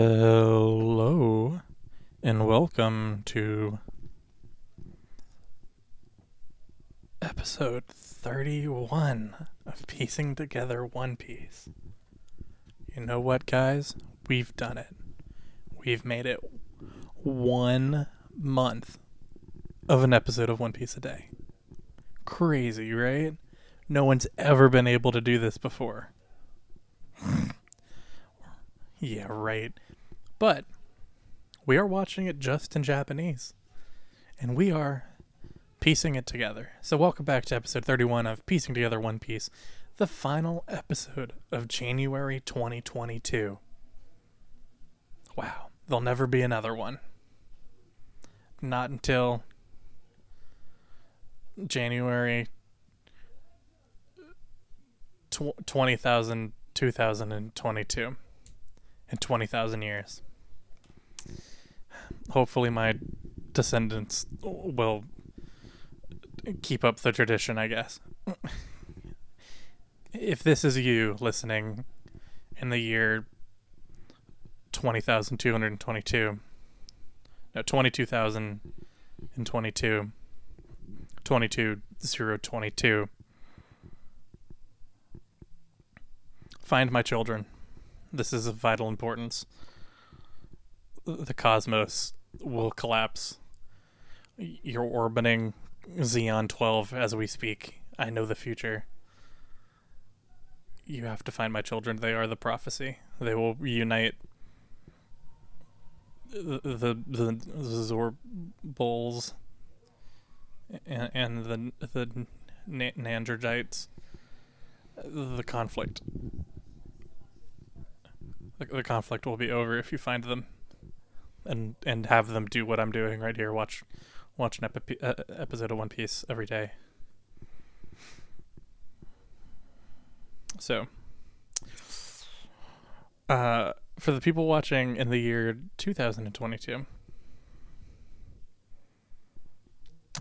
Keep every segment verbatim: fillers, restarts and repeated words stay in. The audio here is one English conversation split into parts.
Hello, and welcome to episode thirty-one of Piecing Together One Piece. You know what, guys? We've done it. We've made it one month of an episode of One Piece a day. Crazy, right? No one's ever been able to do this before. Yeah, right. But we are watching it just in Japanese, and we are piecing it together. So welcome back to episode thirty-one of Piecing Together One Piece, the final episode of January twenty twenty-two. Wow, there'll never be another one. Not until January twenty twenty-two. In twenty thousand years. Hopefully my descendants will keep up the tradition, I guess. If this is you listening in the year twenty thousand two hundred twenty-two, no, twenty-two thousand twenty-two, twenty-two thousand twenty-two, find my children. This is of vital importance. The cosmos will collapse. You're orbiting Xeon twelve as we speak. I know the future. You have to find my children. They are the prophecy. They will unite the the, the, the Zorbols and, and the the Nandrgites. The conflict. The conflict will be over if you find them, and and have them do what I'm doing right here. Watch, watch an epi- uh, episode of One Piece every day. So, uh, for the people watching in the year two thousand twenty-two,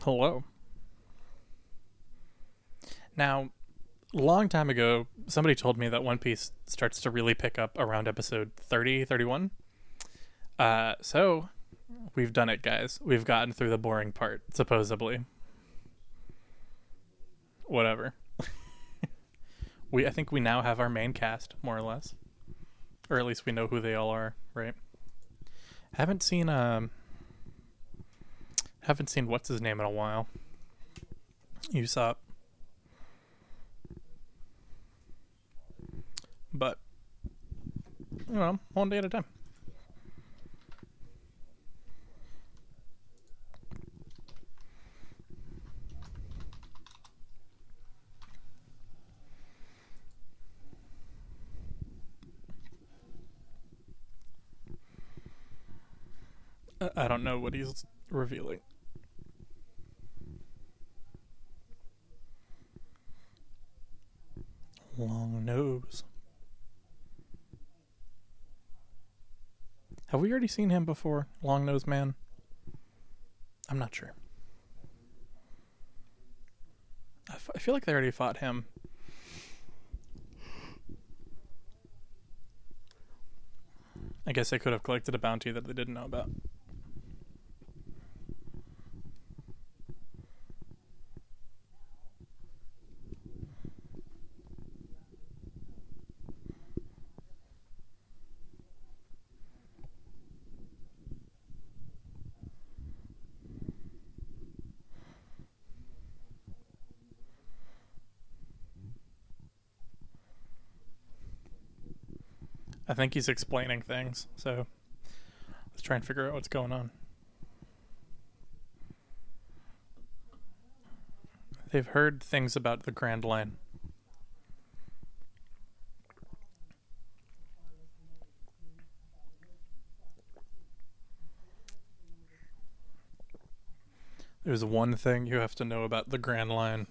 hello. Now, long time ago, somebody told me that One Piece starts to really pick up around episode thirty, thirty-one. Uh, so, we've done it, guys. We've gotten through the boring part, supposedly. Whatever. we, I think we now have our main cast, more or less. Or at least we know who they all are, right? Haven't seen, um... Haven't seen what's-his-name in a while. Usopp. But, you know, one day at a time. I don't know what he's revealing. Long nose. Have we already seen him before, Long-Nosed Man? I'm not sure. I, f- I feel like they already fought him. I guess they could have collected a bounty that they didn't know about. I think he's explaining things, so let's try and figure out what's going on. They've heard things about the Grand Line. There's one thing you have to know about the Grand Line.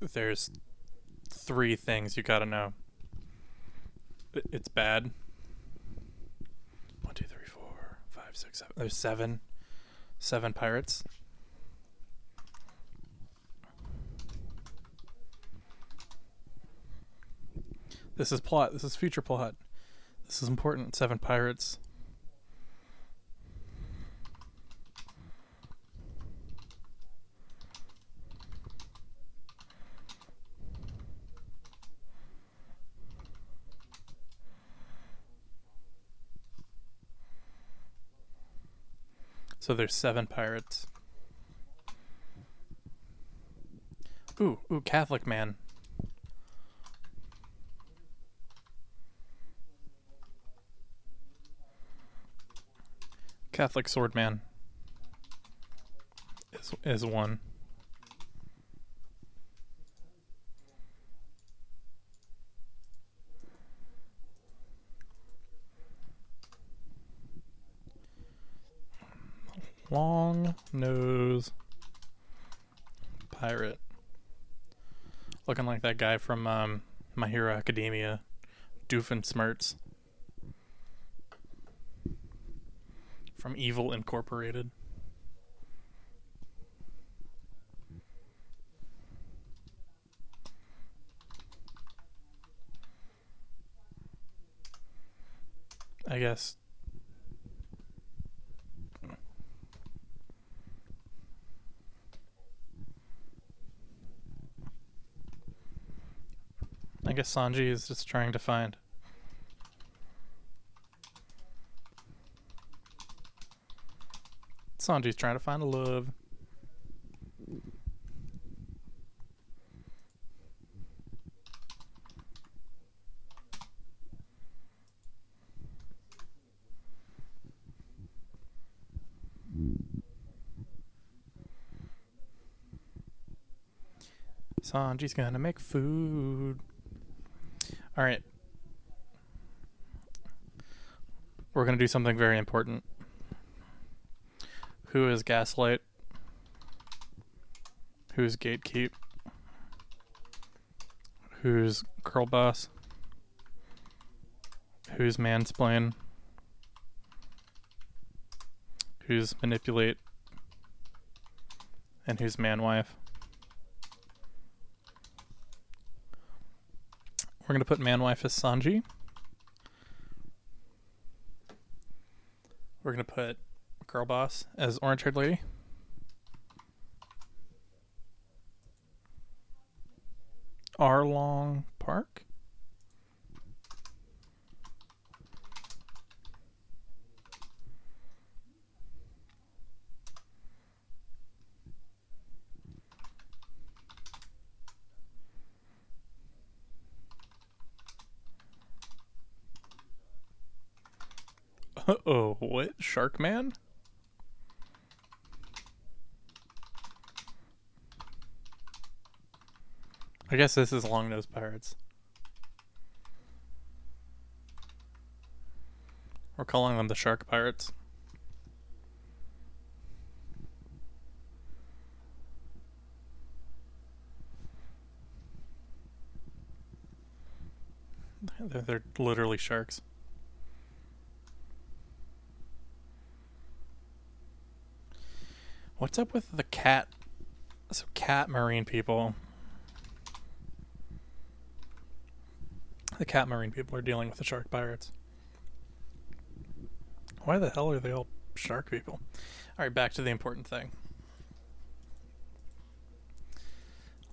There's three things you gotta know. It's bad. One, two, three, four, five, six, seven. There's seven. Seven pirates. This is plot. This is future plot. This is important. Seven pirates. So there's seven pirates. Ooh, ooh, Catholic man. Catholic sword man is, is one. Long nose pirate. Looking like that guy from um, My Hero Academia, Doofenshmirtz. From Evil Incorporated. I guess. I guess Sanji is just trying to find. Sanji's trying to find a love. Sanji's gonna make food. All right. We're going to do something very important. Who is Gaslight? Who's Gatekeep? Who's Girl Boss? Who's Mansplain? Who's Manipulate? And who's Manwife? We're going to put Manwife as Sanji. We're going to put Girl Boss as Orange Haired Lady. Arlong Park. Uh-oh, what? Shark Man? I guess this is long-nosed pirates. We're calling them the shark pirates. They're, they're literally sharks. What's up with the cat? So cat marine people. The cat marine people are dealing with the shark pirates. Why the hell are they all shark people? All right, back to the important thing.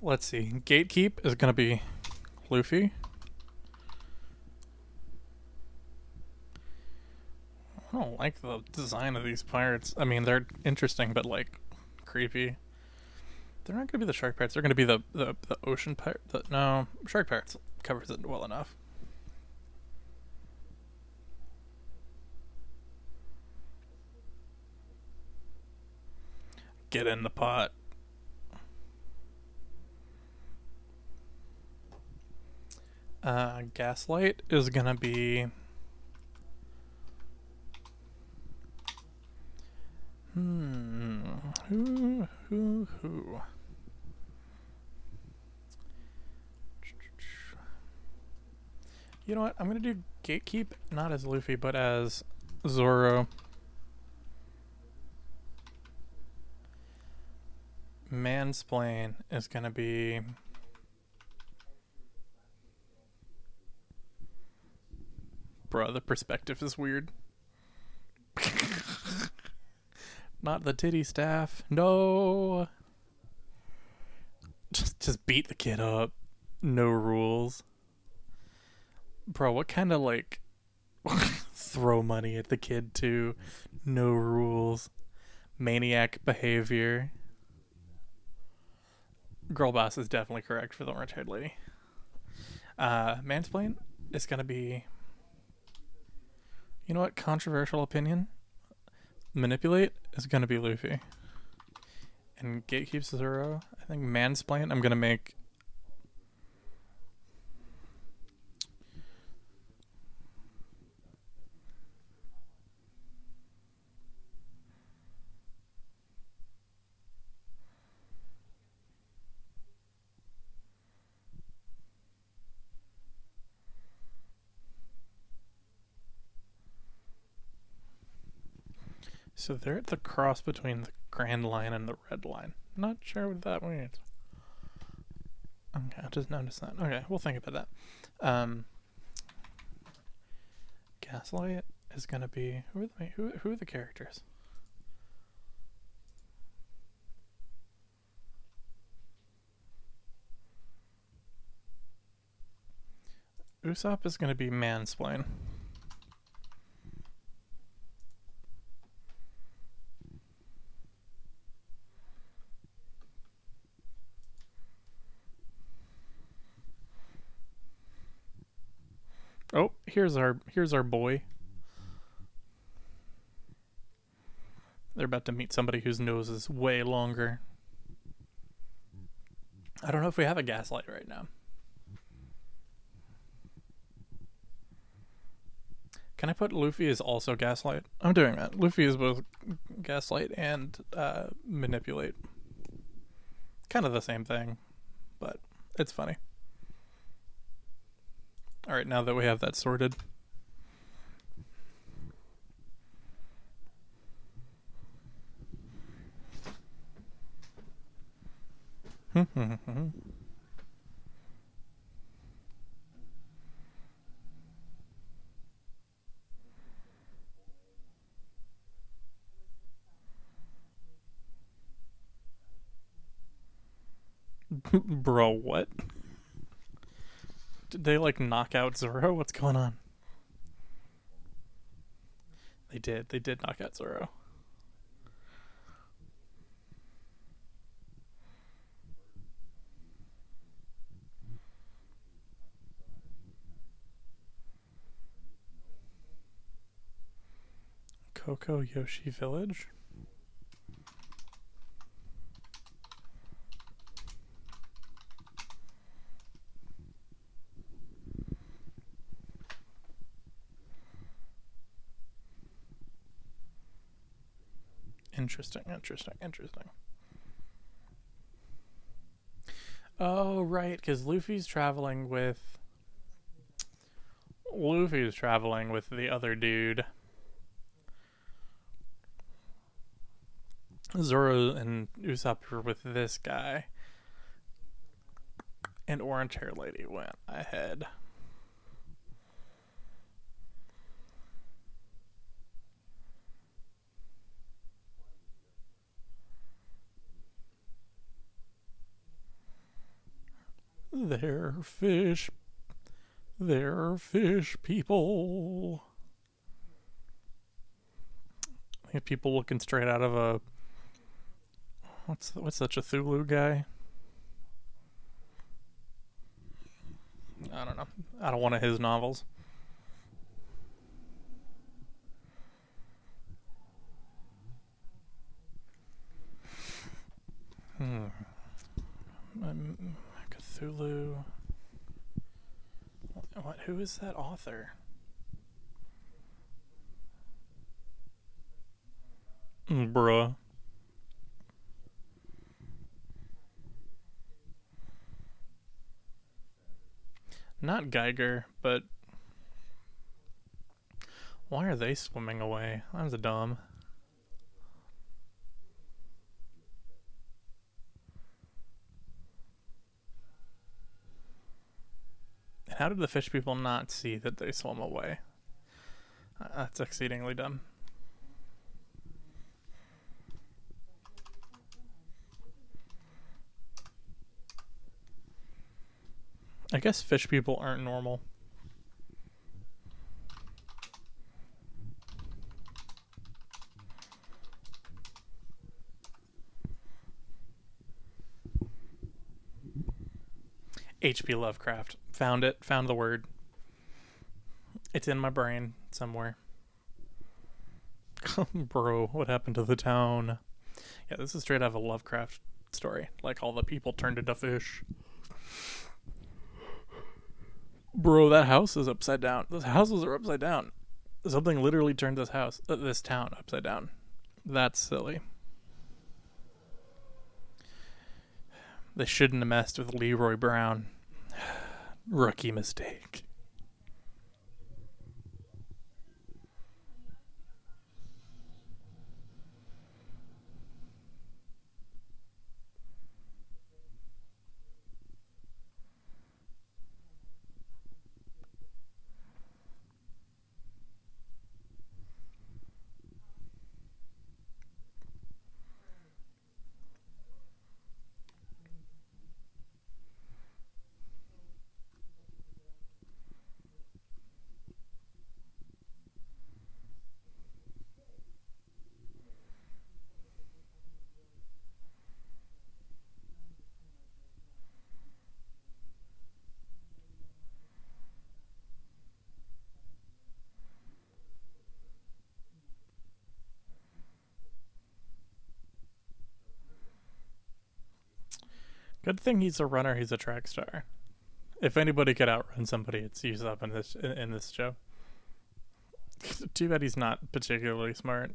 Let's see. Gatekeep is going to be Luffy. I don't like the design of these pirates. I mean, they're interesting, but, like, creepy. They're not going to be the shark pirates. They're going to be the, the, the ocean pirates. No, shark pirates covers it well enough. Get in the pot. Uh, Gaslight is going to be... Hmm. Who, who, who? You know what? I'm going to do Gatekeep, not as Luffy, but as Zoro. Mansplain is going to be... Bruh, the perspective is weird. Not the titty staff. No. Just just beat the kid up. No rules. Bro, what kind of, like, throw money at the kid, too? No rules. Maniac behavior. Girl boss is definitely correct for the orange-haired lady. Uh, mansplain is going to be... You know what? Controversial opinion. Manipulate is going to be Luffy. And Gatekeep Zoro. I think mansplain, I'm going to make... So they're at the cross between the Grand Line and the Red Line. Not sure what that means. Okay, I just noticed that. Okay, we'll think about that. Um, Gaslight is going to be... Who are, the, who, who are the characters? Usopp is going to be mansplain. Oh, here's our here's our boy. They're about to meet somebody whose nose is way longer. I don't know if we have a Gaslight right now. Can I put Luffy as also Gaslight? I'm doing that. Luffy is both Gaslight and uh, Manipulate. Kind of the same thing, but it's funny. All right, now that we have that sorted. Bro, what? Did they, like, knock out Zoro? What's going on? They did. They did knock out Zoro. Cocoyashi Village? Interesting, interesting, interesting. Oh, right, because Luffy's traveling with... Luffy's traveling with the other dude. Zoro and Usopp were with this guy. And Orange Hair Lady went ahead. They're fish. They're fish people. I have people looking straight out of a... What's the, what's such a Thulu guy? I don't know. I don't want one of his novels. Hmm. I'm... Hulu. What? Who is that author? Mm, bruh. Not Geiger, but why are they swimming away? That was dumb. How did the fish people not see that they swam away? That's exceedingly dumb. I guess fish people aren't normal. H P. Lovecraft. Found it. Found the word. It's in my brain somewhere. Bro, what happened to the town? Yeah, this is straight out of a Lovecraft story. Like, all the people turned into fish. Bro, that house is upside down. Those houses are upside down. Something literally turned this house, uh, this town upside down. That's silly. They shouldn't have messed with Leroy Brown. Rookie mistake. Good thing he's a runner. He's a track star. If anybody could outrun somebody, it's Usopp in this in, in this show. Too bad he's not particularly smart.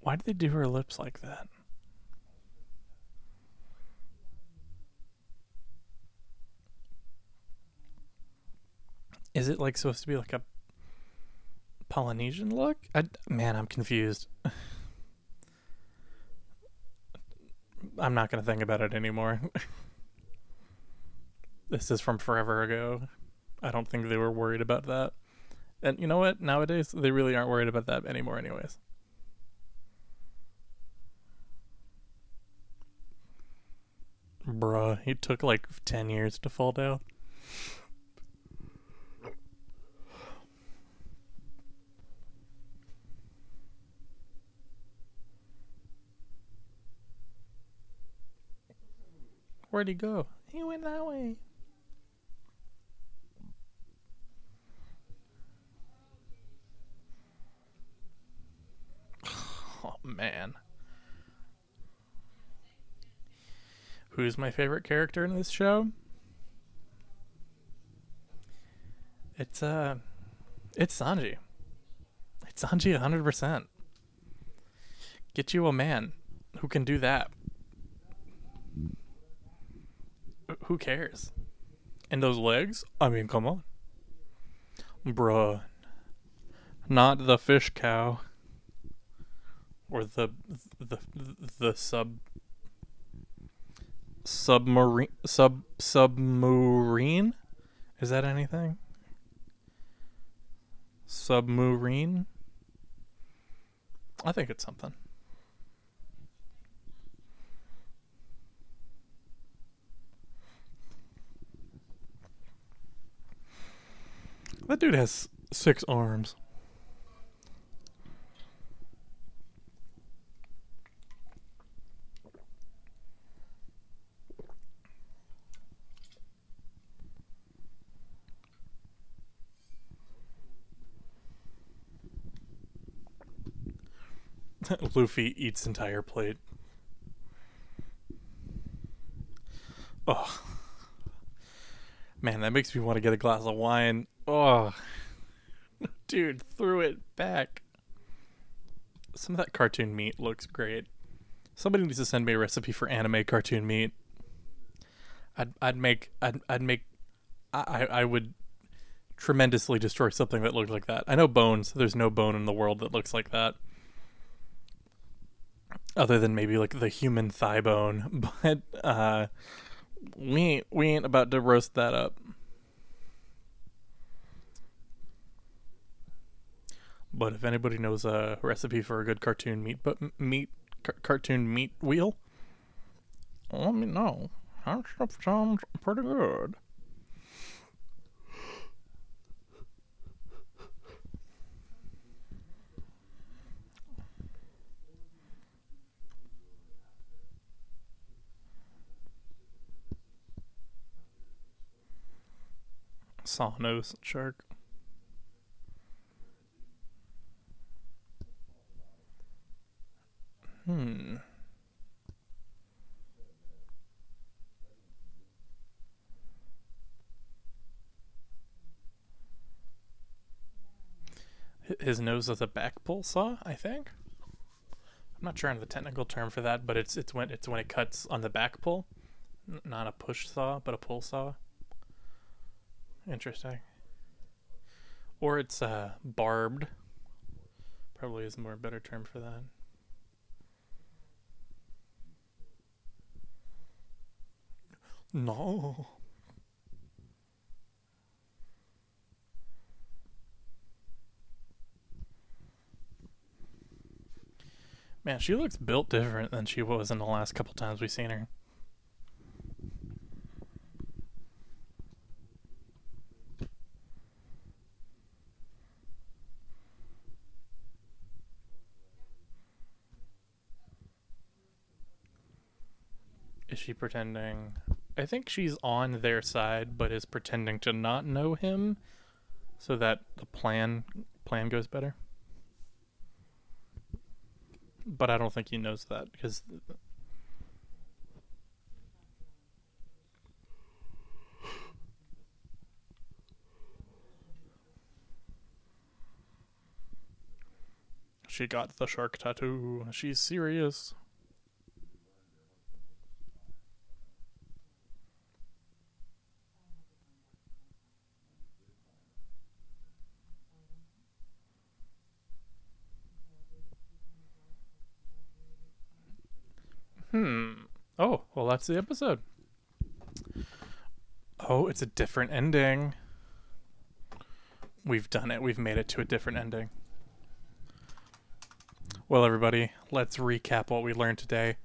Why did they do her lips like that? Is it like supposed to be like a Polynesian look? I, man, I'm confused. I'm not going to think about it anymore. This is from forever ago. I don't think they were worried about that. And you know what? Nowadays, they really aren't worried about that anymore anyways. Bruh, it took like ten years to fall down. Where'd he go? He went that way. Oh, man. Who's my favorite character in this show? It's uh, it's Sanji. It's Sanji one hundred percent. Get you a man who can do that. Who cares? And those legs? I mean, come on. Bruh. Not the fish cow. Or the the the sub. Submarine, sub, submarine? Is that anything? Submarine? I think it's something. That dude has six arms. Luffy eats entire plate. Oh. Man, that makes me want to get a glass of wine. Oh. Dude, threw it back. Some of that cartoon meat looks great. Somebody needs to send me a recipe for anime cartoon meat. I'd I'd make I'd I'd make I I would tremendously destroy something that looked like that. I know bones. There's no bone in the world that looks like that, other than maybe like the human thigh bone. But uh, we ain't, we ain't about to roast that up. But if anybody knows a recipe for a good cartoon meat, but meat car- cartoon meat wheel, let me know. That stuff sounds pretty good. Sawnose shark. Hmm. His nose is a back pull saw, I think. I'm not sure on the technical term for that, but it's it's when it's when it cuts on the back pull, N- not a push saw, but a pull saw. Interesting. Or it's uh, barbed. Probably is more better term for that. No. Man, she looks built different than she was in the last couple times we've seen her. Is she pretending? I think she's on their side, but is pretending to not know him so that the plan plan goes better. But I don't think he knows that because... She got the shark tattoo. She's serious. Hmm. Oh, well, that's the episode. Oh, it's a different ending. We've done it. We've made it to a different ending. Well, everybody, let's recap what we learned today.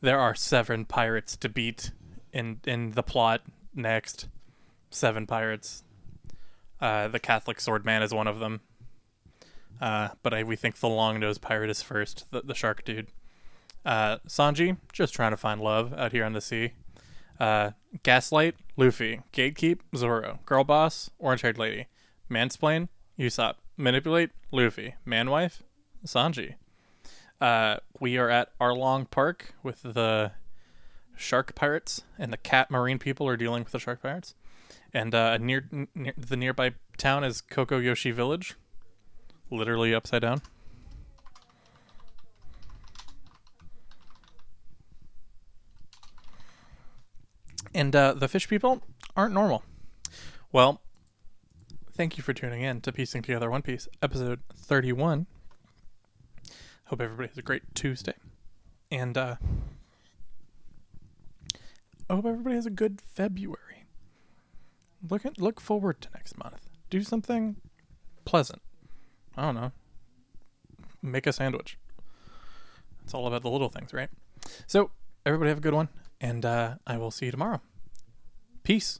There are seven pirates to beat in, in the plot next. Seven pirates. Uh, the Catholic Swordman is one of them. Uh, but I, we think the long-nosed pirate is first, the, the shark dude. Uh, Sanji, just trying to find love out here on the sea. Uh, Gaslight, Luffy. Gatekeep, Zoro. Girl boss, orange-haired lady. Mansplain, Usopp. Manipulate, Luffy. Manwife, Sanji. Uh, we are at Arlong Park with the shark pirates, and the cat marine people are dealing with the shark pirates. And uh, near, near the nearby town is Cocoyashi Village, literally upside down. And uh, the fish people aren't normal. Well, thank you for tuning in to Piecing Together One Piece, episode thirty-one. Hope everybody has a great Tuesday. And uh, I hope everybody has a good February. Look at, look forward to next month. Do something pleasant. I don't know. Make a sandwich. It's all about the little things, right? So, everybody have a good one. And uh, I will see you tomorrow. Peace.